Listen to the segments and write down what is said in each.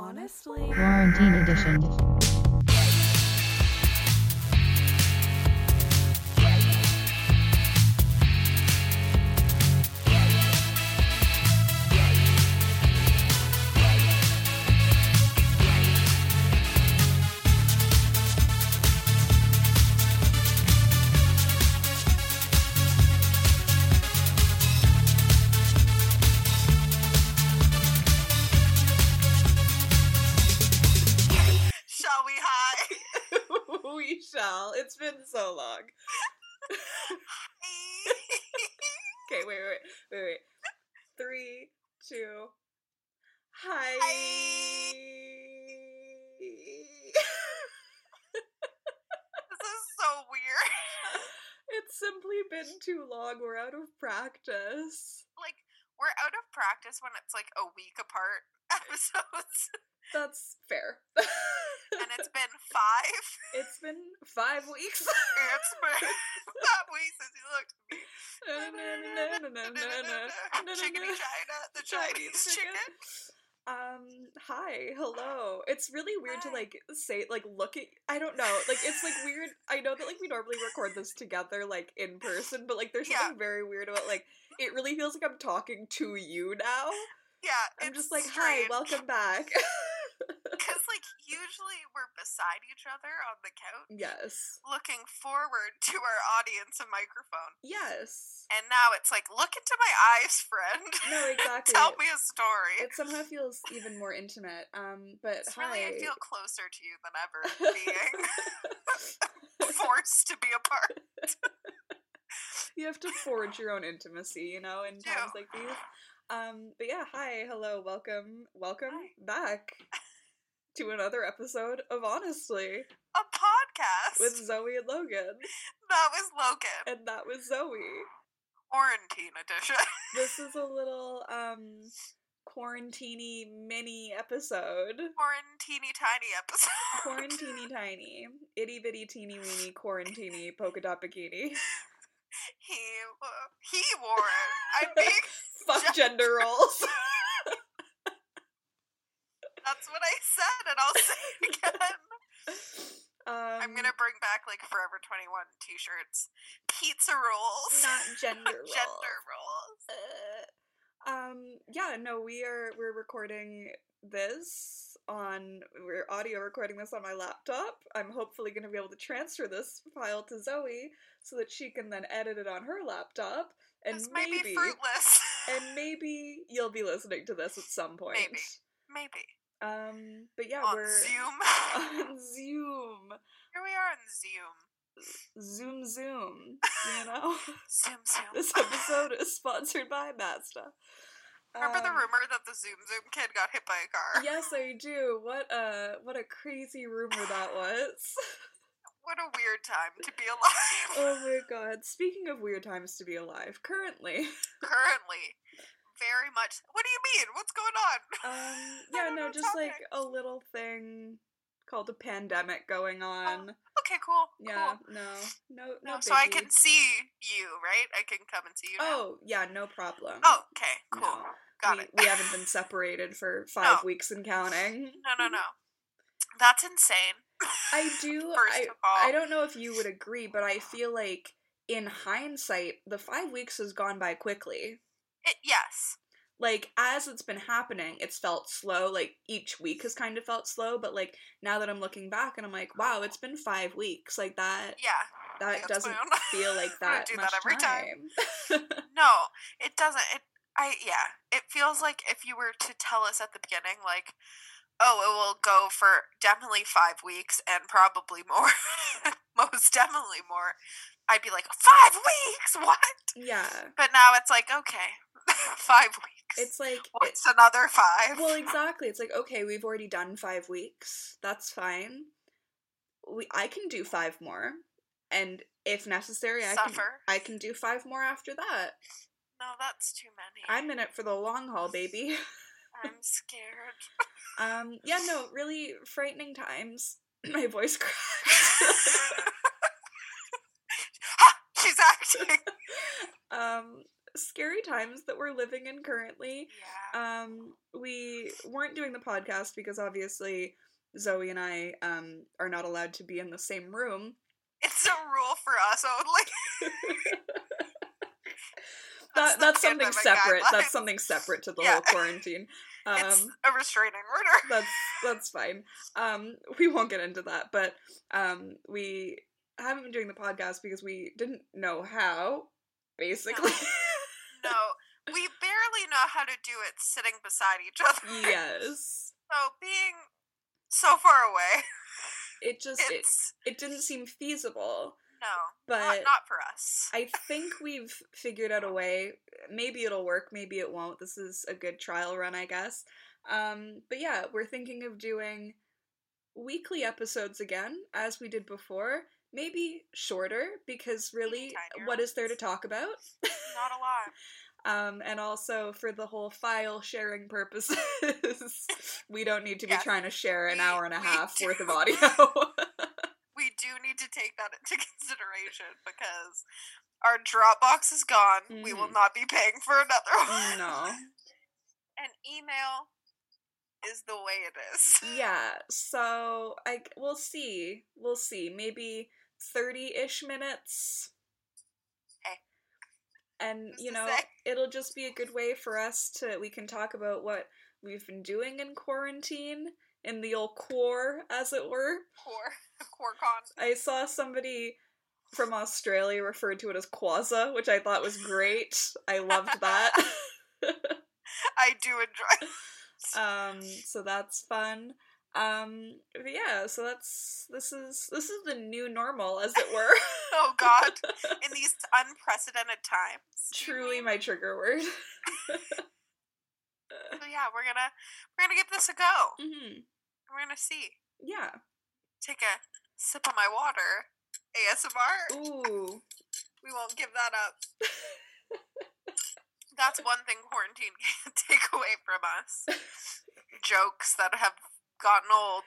Honestly. Quarantine edition. It's been so long. Okay, wait. 3, 2. Hi. This is so weird. It's simply been too long. We're out of practice. Like, we're out of practice when it's like a week apart episodes. That's fair. And it's been 5? It's been 5 weeks. It's been 5 weeks since you looked at me. Chickeny China, the Chinese chicken. Hi, hello. It's really weird to, like, say, like, look at, I don't know, like, it's, like, weird. I know that, like, we normally record this together, like, in person, but, like, there's something very weird about, like, it really feels like I'm talking to you now. Yeah, I'm just like, strange. Hi, welcome back. Because, like, usually we're beside each other on the couch. Yes. Looking forward to our audience and microphone. Yes. And now it's like, look into my eyes, friend. No, exactly. Tell me a story. It somehow feels even more intimate. But it's hi. Really, I feel closer to you than ever, being forced to be apart. You have to forge your own intimacy, you know, in times like these. But yeah, hi, hello, welcome hi. Back to another episode of Honestly, a podcast with Zoe and Logan. That was Logan. And that was Zoe. Quarantine edition. This is a little, quarantine-y mini episode. Quarantine-y-tiny episode. Quarantine-y-tiny. Itty-bitty teeny-weeny quarantine-y polka dot bikini. He wore it. I think fuck gender roles. That's what I said, and I'll say it again. I'm gonna bring back, like, Forever 21 t-shirts. Pizza rolls. Not gender roles. Gender roles. Yeah, no, we're recording this on, we're audio recording this on my laptop. I'm hopefully going to be able to transfer this file to Zoe so that she can then edit it on her laptop. And this may be fruitless. And maybe you'll be listening to this at some point. Maybe. But yeah, on Zoom. On Zoom. Here we are on Zoom. Zoom, you know? Zoom. This episode is sponsored by Mazda. Remember the rumor that the Zoom kid got hit by a car? Yes, I do. What a crazy rumor that was. What a weird time to be alive. Oh my god. Speaking of weird times to be alive, currently. Very much. What do you mean? What's going on? Yeah, no, just happening. Like a little thing called a pandemic going on. Oh, okay, cool. Yeah, cool. No. So I can see you, right? I can come and see you. Oh, now. Yeah, no problem. Oh, okay, cool. No, Got it. We haven't been separated for 5 weeks and counting. No. That's insane. I do. First of all, I don't know if you would agree, but I feel like in hindsight, the 5 weeks has gone by quickly. Yes. Like, as it's been happening, it's felt slow, like, each week has kind of felt slow, but, like, now that I'm looking back and I'm like, wow, it's been 5 weeks, like, that, that doesn't feel like that do much that every time. No, it doesn't, it feels like if you were to tell us at the beginning, like, oh, it will go for definitely 5 weeks and probably more, most definitely more, I'd be like, 5 weeks, what? Yeah. But now it's like, okay, 5 weeks. It's like... What's another 5? Well, exactly. It's like, okay, we've already done 5 weeks. That's fine. I can do 5 more. And if necessary, I can do 5 more after that. No, that's too many. I'm in it for the long haul, baby. I'm scared. Yeah, no, really frightening times. My voice cracked. Ha! She's acting! scary times that we're living in currently. Yeah. We weren't doing the podcast because obviously Zoe and I are not allowed to be in the same room. It's a rule for us only. That's something separate. Guidelines. That's something separate to the whole quarantine. It's a restraining order. That's fine. We won't get into that, but we haven't been doing the podcast because we didn't know how, basically. No, we barely know how to do it sitting beside each other. Yes. So being so far away. It just, it didn't seem feasible. No, but not for us. I think we've figured out a way. Maybe it'll work, maybe it won't. This is a good trial run, I guess. But yeah, we're thinking of doing weekly episodes again, as we did before. Maybe shorter, because really, what is there to talk about? Not a lot. And also, for the whole file sharing purposes, we don't need to be trying to share an hour and a half worth of audio. We do need to take that into consideration because our Dropbox is gone. Mm. We will not be paying for another one. No. And email is the way it is. Yeah, so we'll see. We'll see. Maybe 30-ish minutes. Hey. And, you know, it'll just be a good way for us to, we can talk about what we've been doing in quarantine. In the old core, as it were. Core con. I saw somebody from Australia referred to it as quaza, which I thought was great. I loved that. I do enjoy it. So that's fun. But yeah, so this is the new normal, as it were. Oh God. In these unprecedented times. Truly my trigger word. So yeah, we're gonna give this a go. Mm-hmm. We're gonna see. Yeah. Take a sip of my water. ASMR. Ooh. We won't give that up. That's one thing quarantine can't take away from us. Jokes that have gotten old.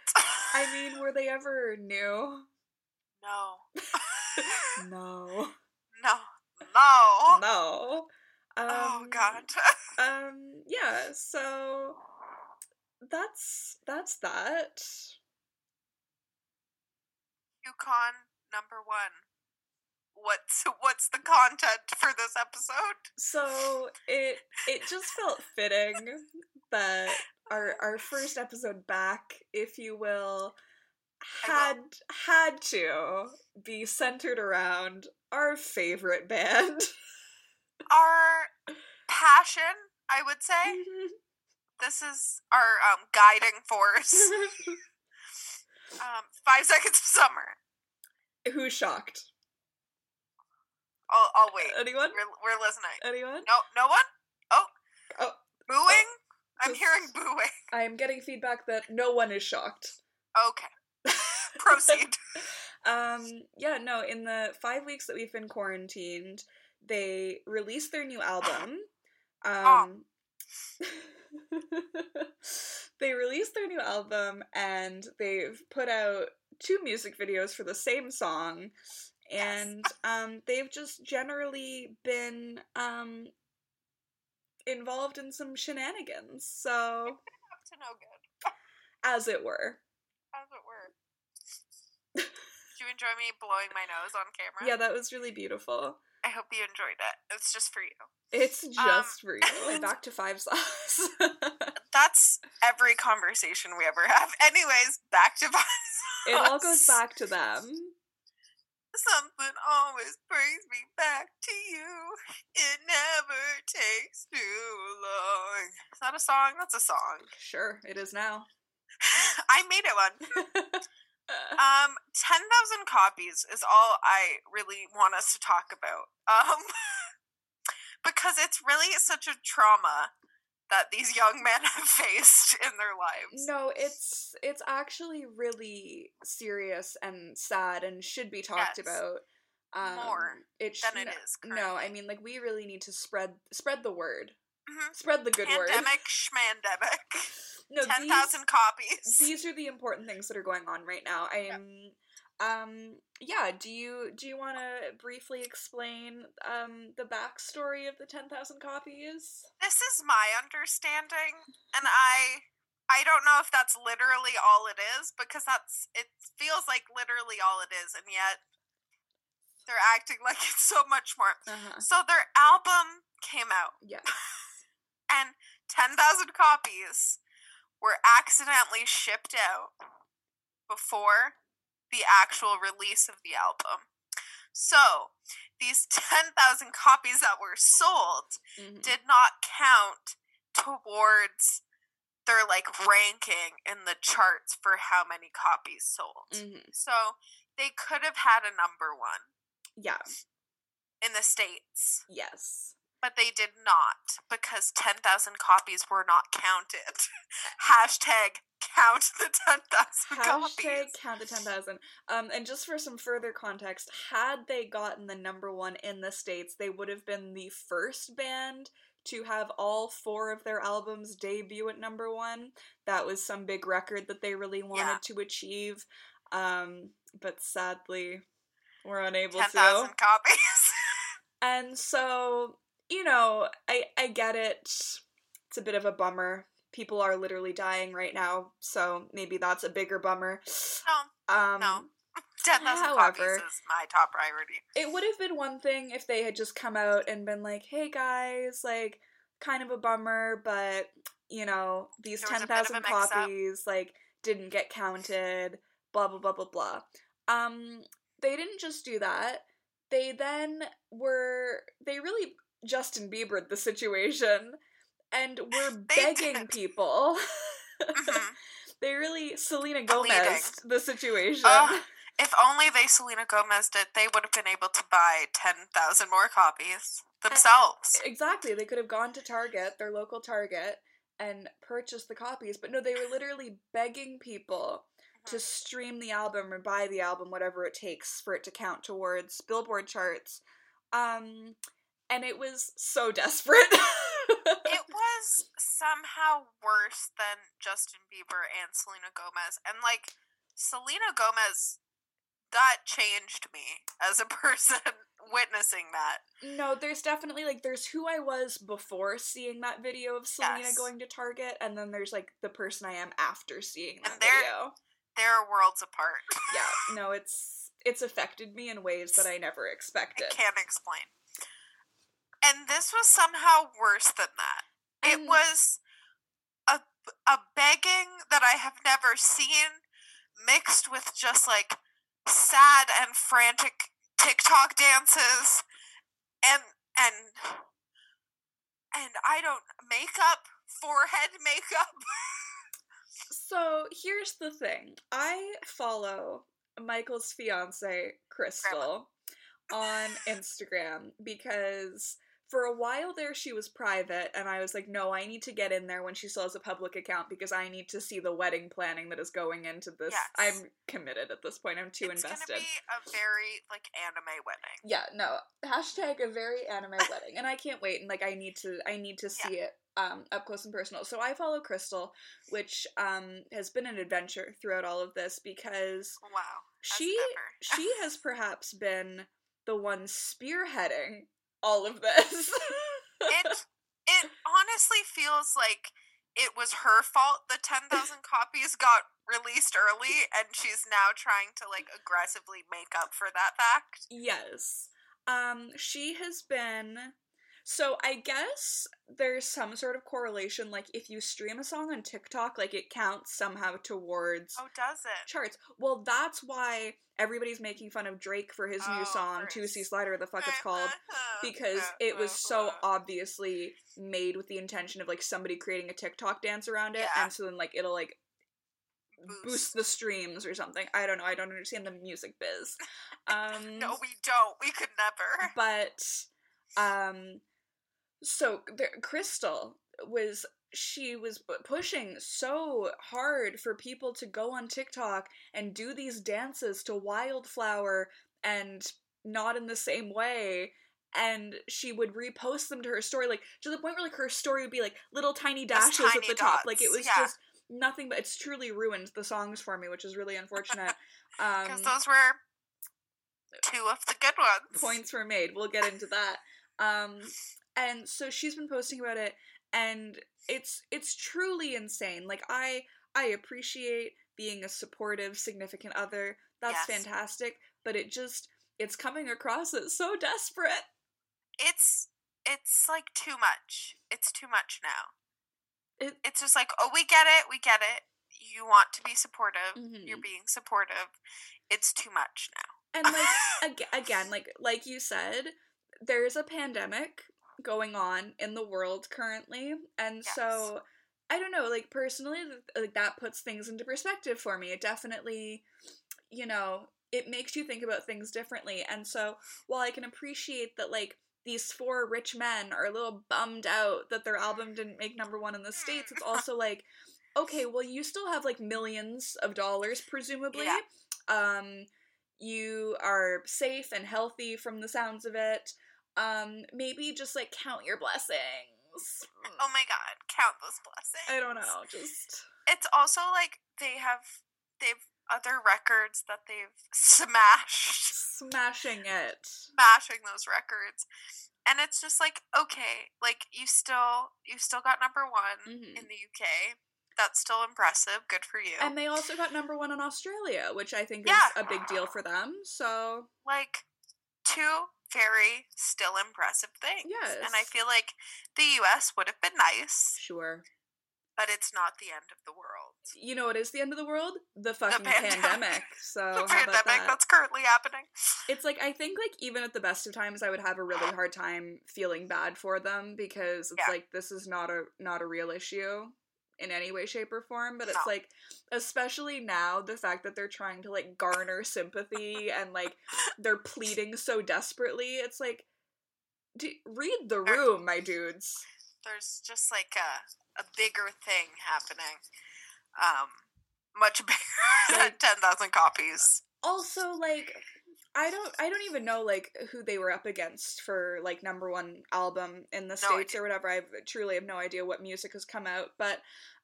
I mean, were they ever new? No. No. Oh God. Yeah, so that's that. UConn number one. What's the content for this episode? So it just felt fitting that our first episode back, if you will, had to be centered around our favorite band. Our passion, I would say. Mm-hmm. This is our guiding force. 5 Seconds of Summer. Who's shocked? I'll wait. Anyone? We're listening. Anyone? No one? Oh. Booing? Oh. I'm hearing booing. I am getting feedback that no one is shocked. Okay. Proceed. Yeah, no, in the 5 weeks that we've been quarantined, they released their new album. They released their new album, and they've put out 2 music videos for the same song, and they've just generally been involved in some shenanigans. So you've been up to no good, as it were. Did you enjoy me blowing my nose on camera? Yeah, that was really beautiful. I hope you enjoyed it. It's just for you. It's just for you. Back to Five Sauce. That's every conversation we ever have. Anyways, back to Five Sauce. It all goes back to them. Something always brings me back to you. It never takes too long. Is that a song? That's a song. Sure, it is now. I made it one. 10,000 copies is all I really want us to talk about. Because it's really such a trauma that these young men have faced in their lives. No, it's actually really serious and sad and should be talked about. More than it is currently. No, I mean, like, we really need to spread the word. Mm-hmm. Spread the good word. Pandemic, schmandemic. No, 10,000 copies. These are the important things that are going on right now. I am Yeah, do you want to briefly explain the backstory of the 10,000 copies? This is my understanding, and I don't know if that's literally all it is, because it feels like literally all it is, and yet they're acting like it's so much more. Uh-huh. So their album came out. Yes. And 10,000 copies were accidentally shipped out before the actual release of the album. So, these 10,000 copies that were sold did not count towards their, ranking in the charts for how many copies sold. Mm-hmm. So, they could have had a number one. Yeah. In the States. Yes. But they did not, because 10,000 copies were not counted. Hashtag count the 10,000 copies. Hashtag count the 10,000. And just for some further context, had they gotten the number one in the States, they would have been the first band to have all four of their albums debut at number one. That was some big record that they really wanted to achieve. But sadly, we're unable to. 10,000 copies. And so, you know, I get it. It's a bit of a bummer. People are literally dying right now, so maybe that's a bigger bummer. No. 10,000 copies is my top priority. It would have been one thing if they had just come out and been like, hey guys, kind of a bummer, but, you know, these 10,000 copies, didn't get counted, blah, blah, blah, blah, blah. They didn't just do that. They then really Justin Bieber'd the situation, and were begging people. Mm-hmm. They really Selena Gomez the situation. If only they Selena Gomez did, they would have been able to buy 10,000 more copies themselves. Exactly. They could have gone to Target, their local Target, and purchased the copies. But no, they were literally begging people to stream the album or buy the album, whatever it takes for it to count towards Billboard charts. And it was so desperate. It was somehow worse than Justin Bieber and Selena Gomez. And, Selena Gomez, that changed me as a person witnessing that. No, there's definitely, there's who I was before seeing that video of Selena going to Target, and then there's, the person I am after seeing that video. They're worlds apart. Yeah, no, it's affected me in ways that I never expected. I can't explain. And this was somehow worse than that. It was a begging that I have never seen, mixed with just, sad and frantic TikTok dances, and I don't, makeup, forehead makeup. So, here's the thing. I follow Michael's fiancée, Crystal, on Instagram, because for a while there, she was private, and I was like, no, I need to get in there when she still has a public account, because I need to see the wedding planning that is going into this. Yes. I'm committed at this point. I'm too invested. It's gonna be a very, anime wedding. Yeah, no. Hashtag a very anime wedding. And I can't wait, and, I need to see it up close and personal. So I follow Crystal, which has been an adventure throughout all of this, because wow, she has perhaps been the one spearheading all of this. It honestly feels like it was her fault the 10,000 copies got released early, and she's now trying to aggressively make up for that fact. Yes. She has been, so I guess there's some sort of correlation, if you stream a song on TikTok, it counts somehow towards... Oh, does it? ...charts. Well, that's why everybody's making fun of Drake for his new song, 2C Slider, the fuck it's called, because it was so obviously made with the intention of, somebody creating a TikTok dance around it, and so then, it'll, boost the streams or something. I don't know. I don't understand the music biz. No, we don't. We could never. But... so Crystal was pushing so hard for people to go on TikTok and do these dances to Wildflower and Not in the Same Way, and she would repost them to her story, to the point where her story would be little tiny dashes at the top. It was just nothing but it's truly ruined the songs for me, which is really unfortunate. Because those were two of the good ones. Points were made. We'll get into that. And so she's been posting about it, and it's truly insane. Like, I appreciate being a supportive significant other. That's yes. fantastic. But it just, it's coming across as so desperate. It's like too much. It's too much now. It's just like, oh, we get it. You want to be supportive. Mm-hmm. You're being supportive. It's too much now. And like, again, like you said, there is a pandemic going on in the world currently. And yes. so, I don't know, like, personally, like, that puts things into perspective for me. It definitely, you know, it makes you think about things differently. And so, while I can appreciate that, like, these four rich men are a little bummed out that their album didn't make #1 in the States, it's also like, okay, well, you still have, like, millions of dollars, presumably. Yeah. You are safe and healthy from the sounds of it. Maybe just, like, count your blessings. Oh my god, count those blessings. I don't know, just... It's also, like, they've other records that they've smashed. Smashing those records. And it's just like, okay, like, you still got #1 mm-hmm. in the UK. That's still impressive. Good for you. And they also got #1 in Australia, which I think yeah. is a big deal for them. So, like, two very still impressive things. Yes. And I feel like the US would have been nice. Sure. But it's not the end of the world. You know what is the end of the world? The fucking pandemic. So the pandemic that's currently happening. It's like, I think, like, even at the best of times, I would have a really hard time feeling bad for them, because it's yeah. like, this is not a real issue in any way, shape, or form. But it's like, especially now, the fact that they're trying to, like, garner sympathy and, like, they're pleading so desperately. It's like, read the room, my dudes. There's just, like, a bigger thing happening. Much bigger than 10,000 copies. Also, like, I don't even know, like, who they were up against for, like, #1 album in the States or whatever. I truly have no idea what music has come out, but,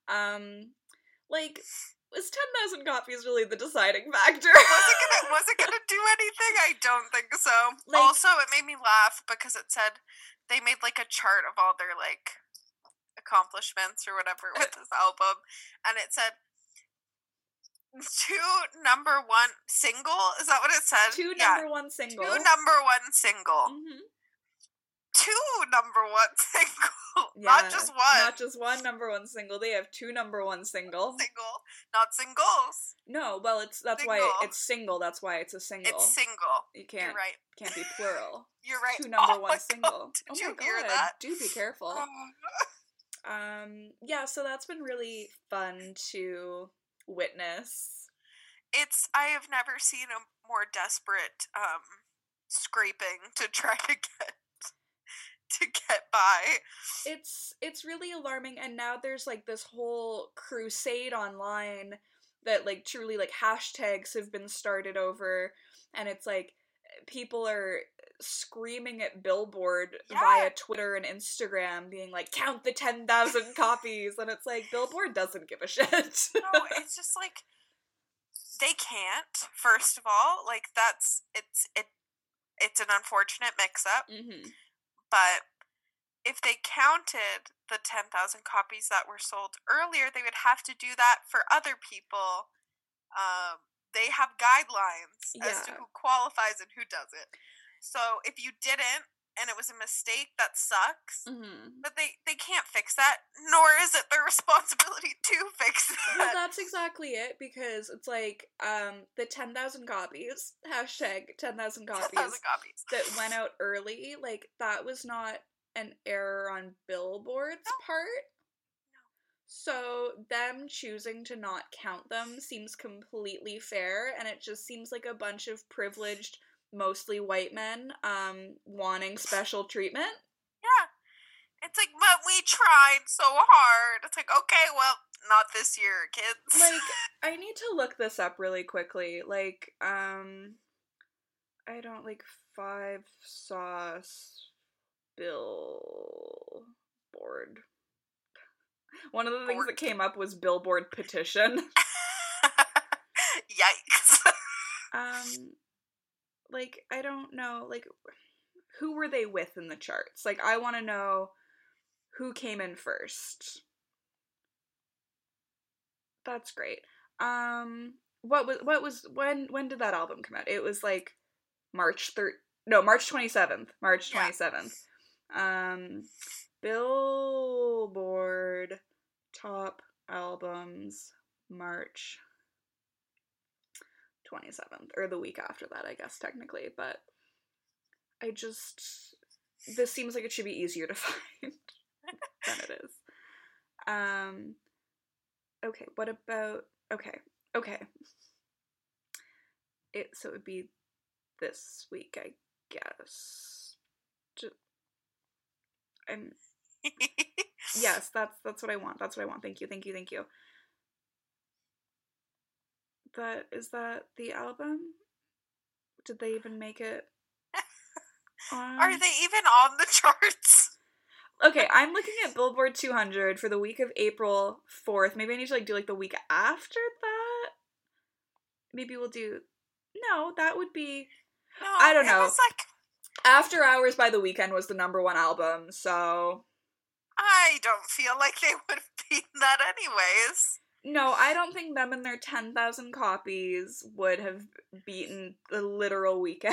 like, was 10,000 copies really the deciding factor? Was it gonna do anything? I don't think so. Like, also, it made me laugh because it said they made, like, a chart of all their, like, accomplishments or whatever with this album, and it said 2 #1 single. Is that what it said? 2 #1 single. 2 #1 single. Mm-hmm. 2 #1 single. Yeah. Not just one. Not just 1 #1 single. They have 2 #1 single. Single. Not singles. No. Well, that's single. Why it's single. That's why it's a single. It's single. You can't. You're right. Can't be plural. You're right. 2 #1 single. Did you hear that? Do be careful. Yeah, so that's been really fun to witness. I have never seen a more desperate, scraping to try to get by. It's really alarming, and now there's, like, this whole crusade online that, like, truly, like, hashtags have been started over, and it's, like, people are screaming at Billboard yeah. via Twitter and Instagram, being like, count the 10,000 copies, and it's like, Billboard doesn't give a shit. No, it's just like, they can't, first of all, like, that's, it's an unfortunate mix-up, mm-hmm. but if they counted the 10,000 copies that were sold earlier, they would have to do that for other people. They have guidelines yeah. as to who qualifies and who doesn't. So if you didn't, and it was a mistake, that sucks. Mm-hmm. But they can't fix that, nor is it their responsibility to fix that. Well, that's exactly it, because it's like, the 10,000 copies, hashtag 10,000 copies, that went out early, like, that was not an error on Billboard's part. So them choosing to not count them seems completely fair, and it just seems like a bunch of privileged, mostly white men, wanting special treatment. Yeah. It's like, but we tried so hard. It's like, okay, well, not this year, kids. Like, I need to look this up really quickly. Like, I don't, like, Five Sauce Billboard. One of the things that came up was Billboard petition. Yikes. I don't know, who were they with in the charts? I want to know who came in first. That's great. When did that album come out? It was, March 27th. March 27th. Yeah. Billboard Top Albums, March 27th, or the week after that, I guess, technically, but this seems like it should be easier to find than it is. Okay. So it would be this week, I guess. Yes, that's what I want. That's what I want. Thank you. Is that the album? Did they even make it? Are they even on the charts? Okay, I'm looking at Billboard 200 for the week of April 4th. Maybe I need to do the week after that. Maybe we'll do. No, that would be. No, I don't know. It was After Hours by the Weeknd was the #1 album, so I don't feel like they would have beaten that anyways. No, I don't think them and their 10,000 copies would have beaten the literal Weeknd.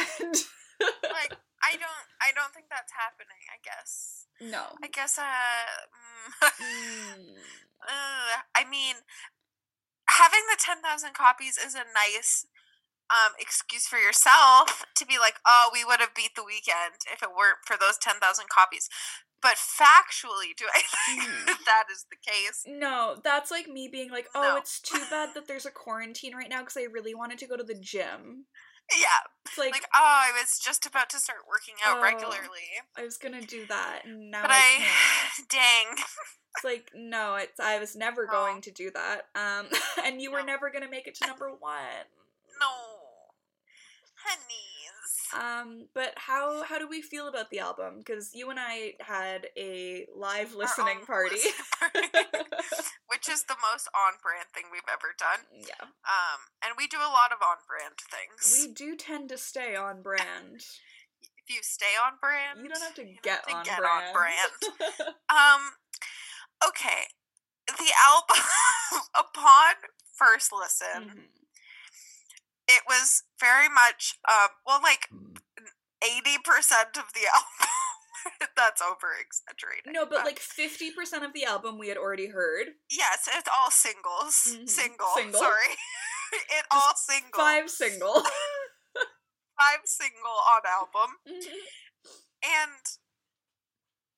I don't think that's happening, I guess. No. I guess, I mean, having the 10,000 copies is a nice excuse for yourself to be we would have beat the Weeknd if it weren't for those 10,000 copies. But factually, do I think that is the case? No, that's me being no. It's too bad that there's a quarantine right now because I really wanted to go to the gym. Yeah. It's I was just about to start working out regularly. I was going to do that, and now I can't. Dang. It's no, I was never going to do that. And you were never going to make it to #1. No. Honeys. But how do we feel about the album? Because you and I had a live listening party. Which is the most on-brand thing we've ever done. Yeah. And we do a lot of on-brand things. We do tend to stay on-brand. If you stay on-brand, you don't have to get on-brand. Okay. The album, upon first listen... Mm-hmm. It was very much, 80% of the album, that's over-exaggerating. No, but 50% of the album we had already heard. Yes, it's all singles. Mm-hmm. Single, sorry. It all single. Five single on album. Mm-hmm. And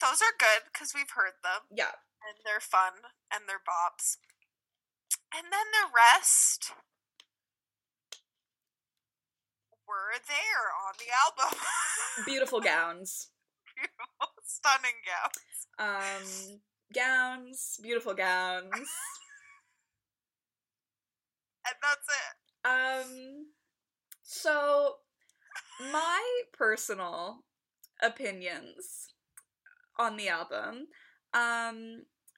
those are good, because we've heard them. Yeah. And they're fun, and they're bops. And then the rest... were there on the album. Beautiful gowns. Beautiful, stunning gowns. Beautiful gowns. And that's it. So, my personal opinions on the album,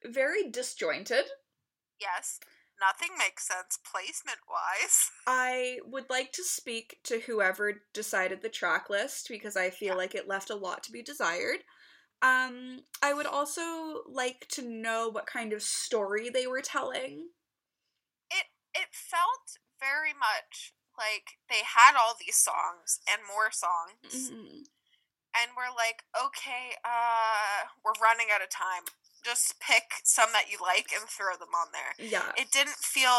very disjointed. Yes. Nothing makes sense placement-wise. I would like to speak to whoever decided the track list, because I feel like it left a lot to be desired. I would also like to know what kind of story they were telling. It felt very much like they had all these songs and more songs, mm-hmm. and we're okay, we're running out of time. Just pick some that you like and throw them on there. Yeah. It didn't feel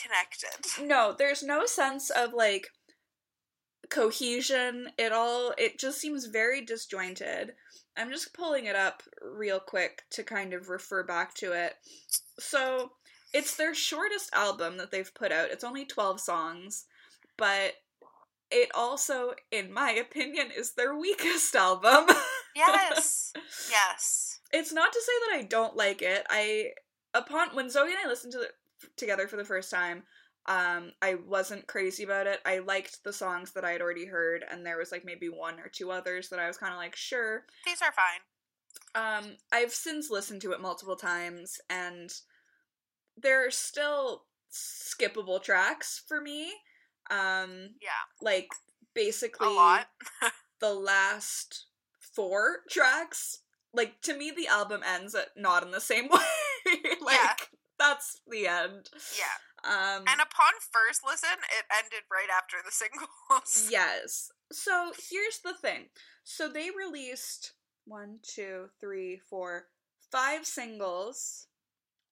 connected. No, there's no sense of, cohesion. It just seems very disjointed. I'm just pulling it up real quick to kind of refer back to it. So, it's their shortest album that they've put out. It's only 12 songs, but... it also, in my opinion, is their weakest album. Yes. Yes. It's not to say that I don't like it. When Zoe and I listened to it together for the first time, I wasn't crazy about it. I liked the songs that I had already heard, and there was maybe one or two others that I was kind of sure. These are fine. I've since listened to it multiple times, and there are still skippable tracks for me. Yeah. Like, basically... A lot. The last 4 tracks. Like, to me, the album ends at Not in the Same Way. Like, yeah. That's the end. Yeah. And upon first listen, it ended right after the singles. Yes. So, here's the thing. So, they released 5 singles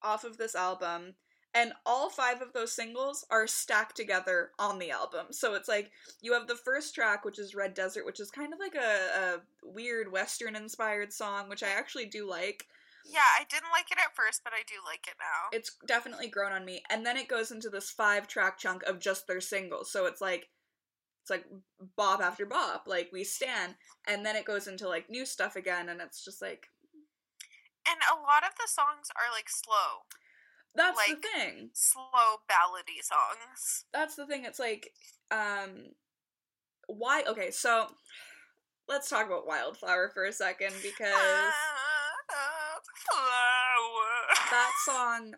off of this album, and all 5 of those singles are stacked together on the album. So it's like, you have the first track, which is Red Desert, which is kind of like a weird Western-inspired song, which I actually do like. Yeah, I didn't like it at first, but I do like it now. It's definitely grown on me. And then it goes into this 5-track chunk of just their singles. So it's like bop after bop, like We Stan. And then it goes into like new stuff again, and it's just like... And a lot of the songs are like slow. That's like, the thing. Slow ballady songs. That's the thing. It's like, why? Okay, so let's talk about Wildflower for a second, because that song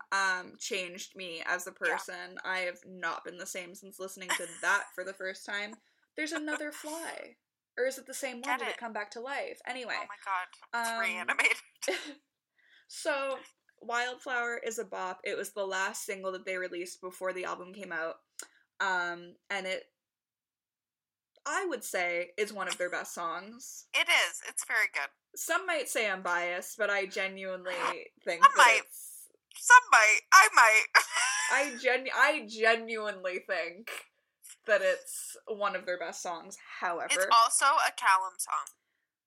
changed me as a person. Yeah. I have not been the same since listening to that for the first time. There's another fly, or is it the same one? Did it come back to life? Anyway. Oh my god! It's reanimated. So. Wildflower is a bop. It was the last single that they released before the album came out. And it, I would say, is one of their best songs. It is. It's very good. Some might say I'm biased, but I genuinely think I genuinely think that it's one of their best songs, however. It's also a Calum song,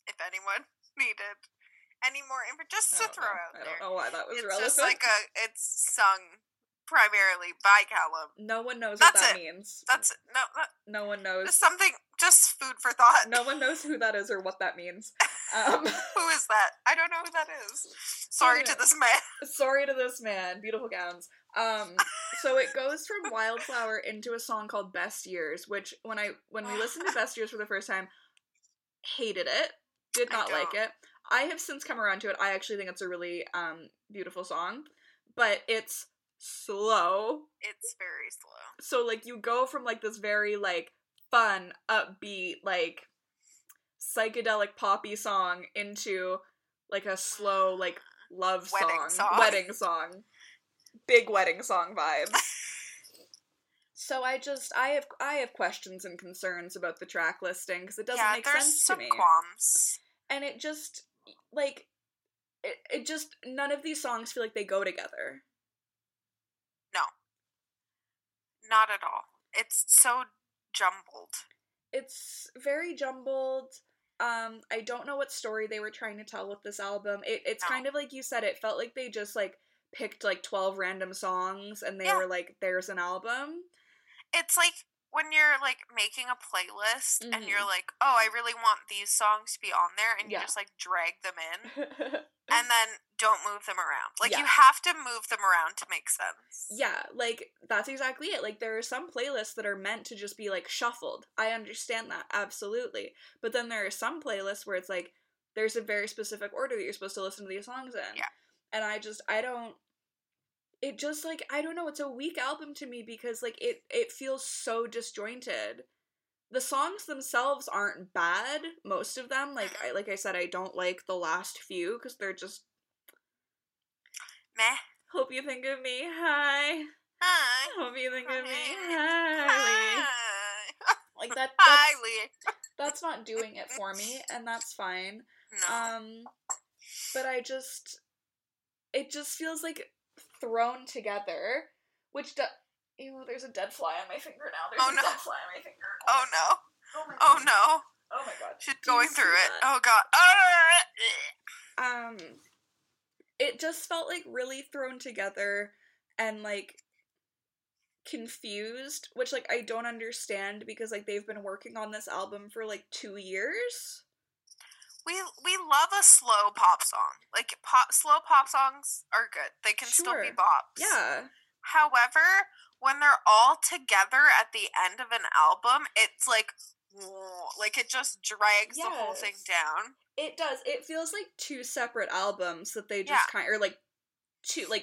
if anyone needed any more info, just to throw out there. I don't know why that was relevant. It's just like it's sung primarily by Calum. No one knows what that means. That's it. No one knows. Something, just food for thought. No one knows who that is or what that means. Who is that? I don't know who that is. Sorry to this man. Sorry to this man. Beautiful gowns. So it goes from Wildflower into a song called Best Years, which when we listened to Best Years for the first time, hated it. Did not like it. I have since come around to it. I actually think it's a really beautiful song, but it's slow. It's very slow. So, like, you go from, like, this very, like, fun, upbeat, like, psychedelic poppy song into, like, a slow, like, love song. Wedding song. Big wedding song vibes. So I have questions and concerns about the track listing, because it doesn't make sense to me. Yeah, there's some qualms. And it just... Like, it just, none of these songs feel like they go together. No. Not at all. It's so jumbled. It's very jumbled. I don't know what story they were trying to tell with this album. It's kind of like you said, it felt like they just, like, picked, like, 12 random songs, and they were like, there's an album. It's like... When you're, like, making a playlist, mm-hmm. and you're like, oh, I really want these songs to be on there, and you just, like, drag them in, and then don't move them around. Like, you have to move them around to make sense. Yeah, like, that's exactly it. Like, there are some playlists that are meant to just be, like, shuffled. I understand that, absolutely. But then there are some playlists where it's, like, there's a very specific order that you're supposed to listen to these songs in. Yeah. And I don't know, it's a weak album to me, because, like, it feels so disjointed. The songs themselves aren't bad, most of them. Like, I said, I don't like the last few, because they're just... Meh. Hope You Think of Me, hi. Hi. Hope You Think of Me, hi. Like, that's not doing it for me, and that's fine. No. But I just... It just feels like... thrown together, which there's a dead fly on my finger now. There's a dead fly on my finger. Oh no. Oh no. Oh my god. She's going through it. Oh god. It just felt like really thrown together and like confused, which like I don't understand, because like they've been working on this album for like 2 years. We love a slow pop song. Like, slow pop songs are good. They can still be bops. Yeah. However, when they're all together at the end of an album, it's like, like it just drags the whole thing down. It does. It feels like two separate albums that they just kind of, or like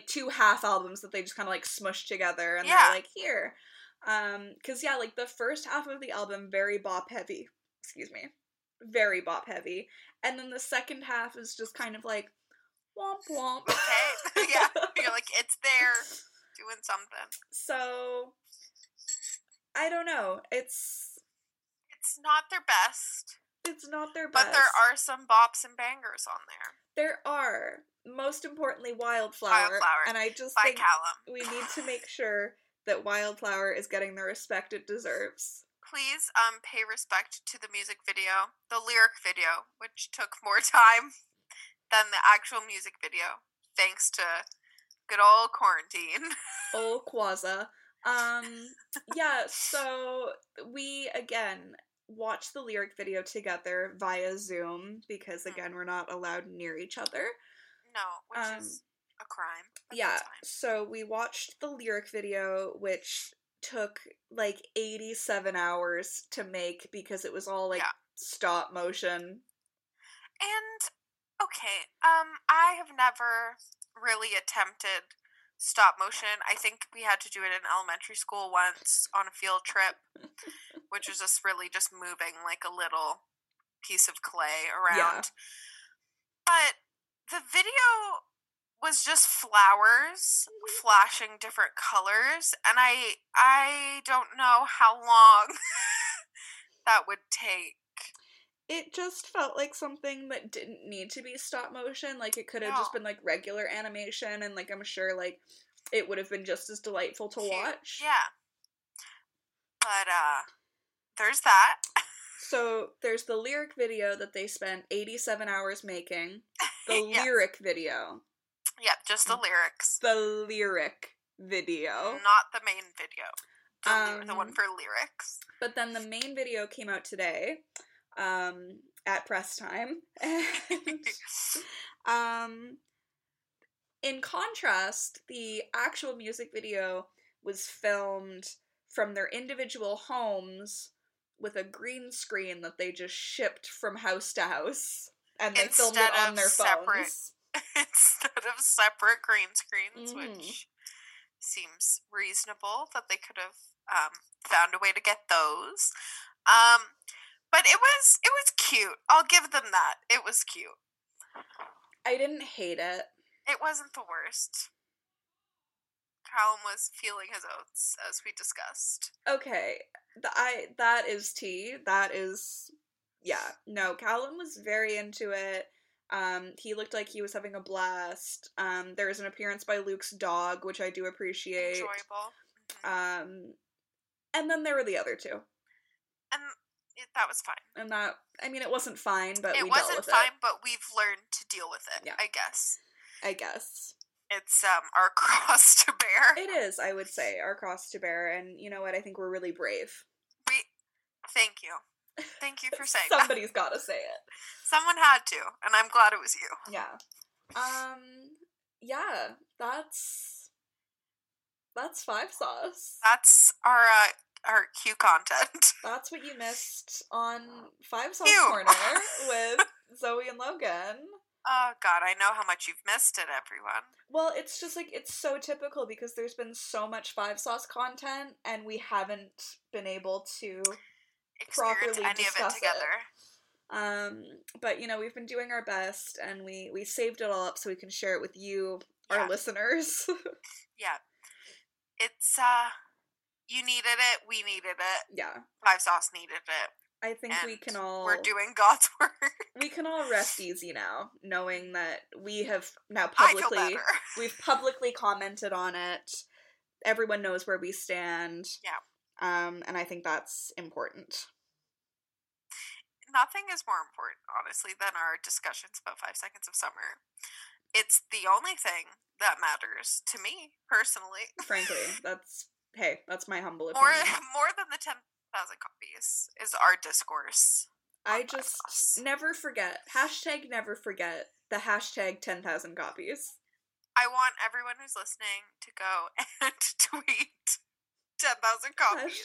two half albums that they just kind of like smushed together and they're like, here. Cause like the first half of the album, very bop heavy, very bop heavy. And then the second half is just kind of like, womp womp. Okay. You're like, it's there doing something. So I don't know. It's not their best. It's not their best. But there are some bops and bangers on there. There are. Most importantly, Wildflower. And I just think Calum. We need to make sure that Wildflower is getting the respect it deserves. Please pay respect to the music video, the lyric video, which took more time than the actual music video, thanks to good old quarantine. Oh, Quaza. So we, again, watched the lyric video together via Zoom, because, again, we're not allowed near each other. No, which is a crime. So we watched the lyric video, which took, 87 hours to make, because it was all, stop motion. And, I have never really attempted stop motion. I think we had to do it in elementary school once on a field trip, which was just really just moving, a little piece of clay around. Yeah. But the video was just flowers flashing different colors, and I don't know how long that would take. It just felt like something that didn't need to be stop motion. It could have just been regular animation, and I'm sure it would have been just as delightful to watch. Yeah. But there's that. So there's the lyric video that they spent 87 hours making. The lyric video. Yep, just the lyrics. The lyric video. Not the main video. The one for lyrics. But then the main video came out today, at press time. And, in contrast, the actual music video was filmed from their individual homes with a green screen that they just shipped from house to house. And they filmed it on their phones. Instead of separate green screens, which seems reasonable that they could have found a way to get those. But it was cute. I'll give them that. It was cute. I didn't hate it. It wasn't the worst. Calum was feeling his oats, as we discussed. Okay. That is tea. That is... Yeah. No, Calum was very into it. He looked like he was having a blast. There was an appearance by Luke's dog, which I do appreciate. Enjoyable. And then there were the other two. And that was fine. And that, it wasn't fine, but we dealt with it. It wasn't fine, but we've learned to deal with it, yeah. I guess. It's, our cross to bear. It is, I would say, our cross to bear. And you know what? I think we're really brave. Thank you. Thank you for saying Somebody's got to say it. Someone had to, and I'm glad it was you. Yeah. Yeah, that's Five Sauce. That's our Q content. That's what you missed on Five Sauce Corner with Zoe and Logan. Oh, God, I know how much you've missed it, everyone. Well, it's just, it's so typical because there's been so much Five Sauce content, and we haven't been able to... properly discuss it together. But we've been doing our best, and we saved it all up so we can share it with you, our listeners. Yeah, it's you needed it, we needed it. Yeah, Five Sauce needed it. I think we're doing God's work. We can all rest easy now, knowing that we have now publicly commented on it. Everyone knows where we stand. Yeah. And I think that's important. Nothing is more important, honestly, than our discussions about 5 Seconds of Summer. It's the only thing that matters to me, personally. Frankly, that's my humble opinion. More than the 10,000 copies is our discourse. I just never forget, #never forget, the #10,000 copies. I want everyone who's listening to go and tweet 10,000 copies.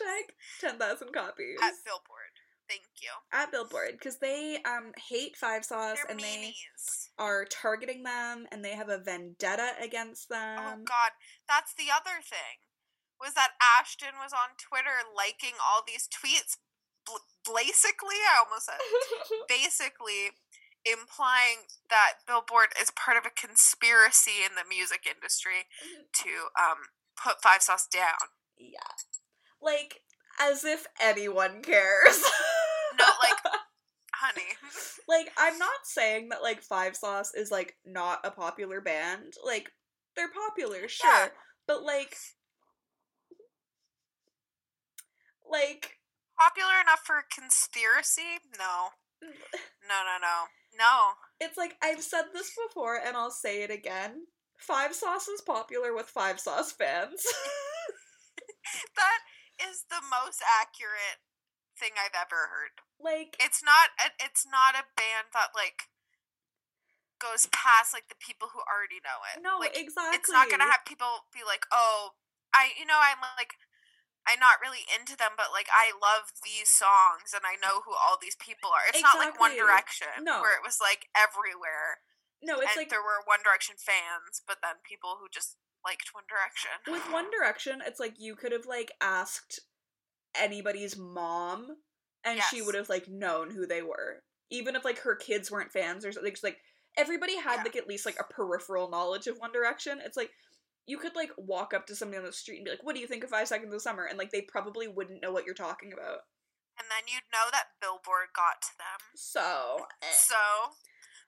#10,000 copies. At Billboard. Thank you. At Billboard, because they hate Five Sauce. They're and meanies. They are targeting them, and they have a vendetta against them. Oh, God. That's the other thing, was that Ashton was on Twitter liking all these tweets, basically, I almost said, basically implying that Billboard is part of a conspiracy in the music industry to put Five Sauce down. Yeah. Like, as if anyone cares. No, like, honey. Like, I'm not saying that, like, Five Sauce is, like, not a popular band. Like, they're popular, sure. Yeah. But, like... Popular enough for a conspiracy? No. No. It's like, I've said this before, and I'll say it again. Five Sauce is popular with Five Sauce fans. That... is the most accurate thing I've ever heard. Like, it's not a band that, like, goes past, like, the people who already know it. No, like, exactly. It's not gonna have people be like, oh, I'm not really into them, but, like, I love these songs, and I know who all these people are. It's exactly. Not like One Direction, no. Where it was, like, everywhere. No, it's and like... there were One Direction fans, but then people who just... liked One Direction. With One Direction, it's like you could have, like, asked anybody's mom and yes. She would have, like, known who they were. Even if, like, her kids weren't fans or something. Just, like, everybody had, yeah. Like, at least, like, a peripheral knowledge of One Direction. It's like you could, like, walk up to somebody on the street and be like, what do you think of 5 Seconds of Summer? And, like, they probably wouldn't know what you're talking about. And then you'd know that Billboard got to them. So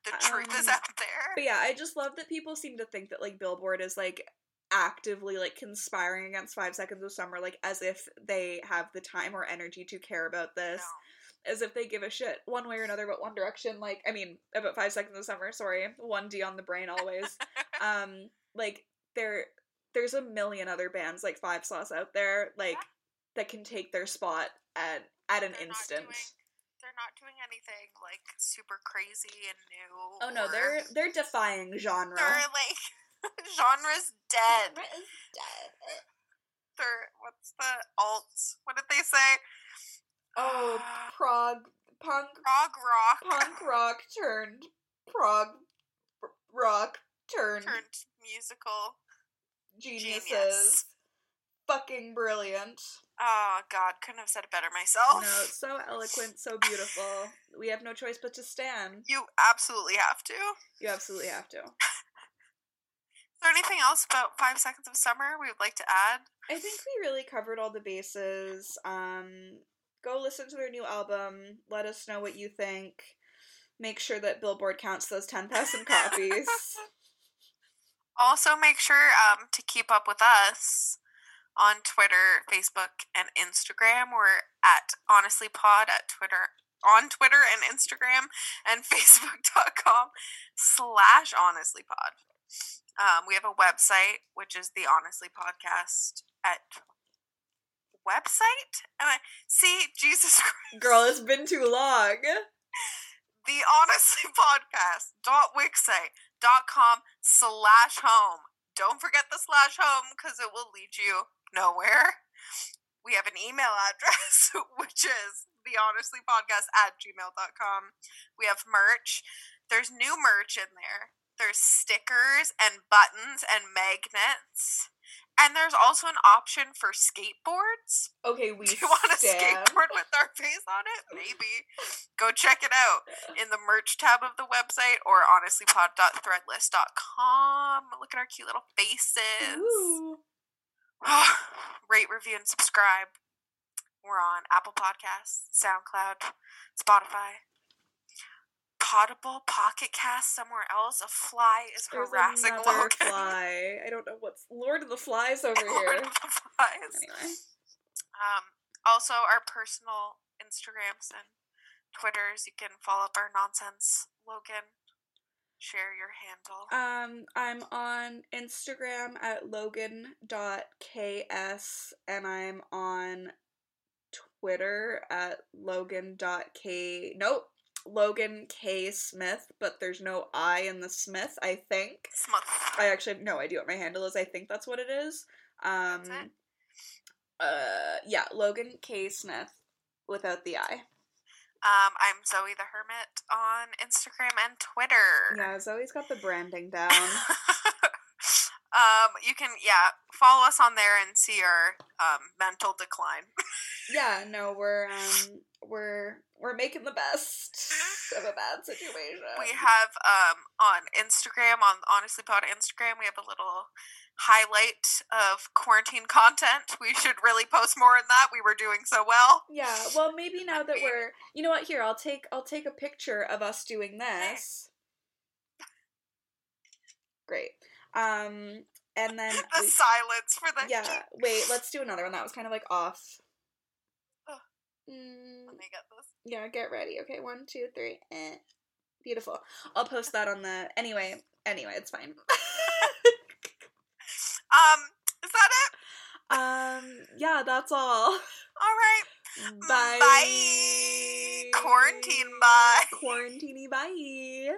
the truth is out there. But yeah, I just love that people seem to think that, like, Billboard is, like, actively, like, conspiring against 5 Seconds of Summer, like, as if they have the time or energy to care about this. No. As if they give a shit one way or another about One Direction, like, I mean, about 5 Seconds of Summer, sorry. 1D on the brain always. Like, there's a million other bands like Five Sauce out there, like, yeah. That can take their spot at an instant. They're not doing anything, like, super crazy and new. Oh, no, they're defying genre. They're, like, genre's dead. Genre is dead. They're, what's the alts? What did they say? Oh, prog rock. Punk rock turned prog rock turned musical geniuses. Fucking brilliant. Oh, God. Couldn't have said it better myself. No, it's so eloquent, so beautiful. We have no choice but to stand. You absolutely have to. Is there anything else about 5 Seconds of Summer we would like to add? I think we really covered all the bases. Go listen to their new album. Let us know what you think. Make sure that Billboard counts those 10,000 copies. Also, make sure to keep up with us. On Twitter, Facebook, and Instagram. We're at Honestly Pod on Twitter and Instagram and Facebook.com/HonestlyPod. We have a website, which is the Honestly Podcast at website. See, Jesus Christ. Girl, it's been too long. The Honestly Podcast.wixsite.com/home. Don't forget the /home because it will lead you nowhere. We have an email address, which is thehonestlypodcast@gmail.com. We have merch. There's new merch in there. There's stickers and buttons and magnets. And there's also an option for skateboards. Okay, we do you want a skateboard with our face on it? Maybe. Go check it out in the merch tab of the website or honestlypod.threadless.com. Look at our cute little faces. Ooh. Oh, rate, review, and subscribe. We're on Apple Podcasts, SoundCloud, Spotify, Potable, Pocket Casts, somewhere else. A fly is harassing Logan. Fly. I don't know what's... Lord of the Flies over here. Lord of the Flies. Anyway. Also, our personal Instagrams and Twitters. You can follow up our nonsense. Logan, share your handle. I'm on Instagram at logan.ks and I'm on Twitter at logan.k... Nope. Logan K. Smith, but there's no I in the Smith, I think. Smith. I actually have no idea what my handle is. I think that's what it is. That's it. Yeah, Logan K. Smith without the I. I'm Zoe the Hermit on Instagram and Twitter. Yeah, Zoe's got the branding down. You can, follow us on there and see our mental decline. Yeah, no, we're making the best of a bad situation. We have on Instagram, on Honestly Pod Instagram, we have a little highlight of quarantine content. We should really post more in that. We were doing so well. Yeah, well, maybe now that we're, you know what? Here, I'll take a picture of us doing this. Great. And then the silence for the wait, let's do another one. That was kind of like off. Let me get this. Yeah, get ready. Okay, 1, 2, 3. Beautiful. I'll post that on the anyway, it's fine. Is that it? Yeah, that's all. All right. Bye. Bye. Quarantine bye. Quarantine bye.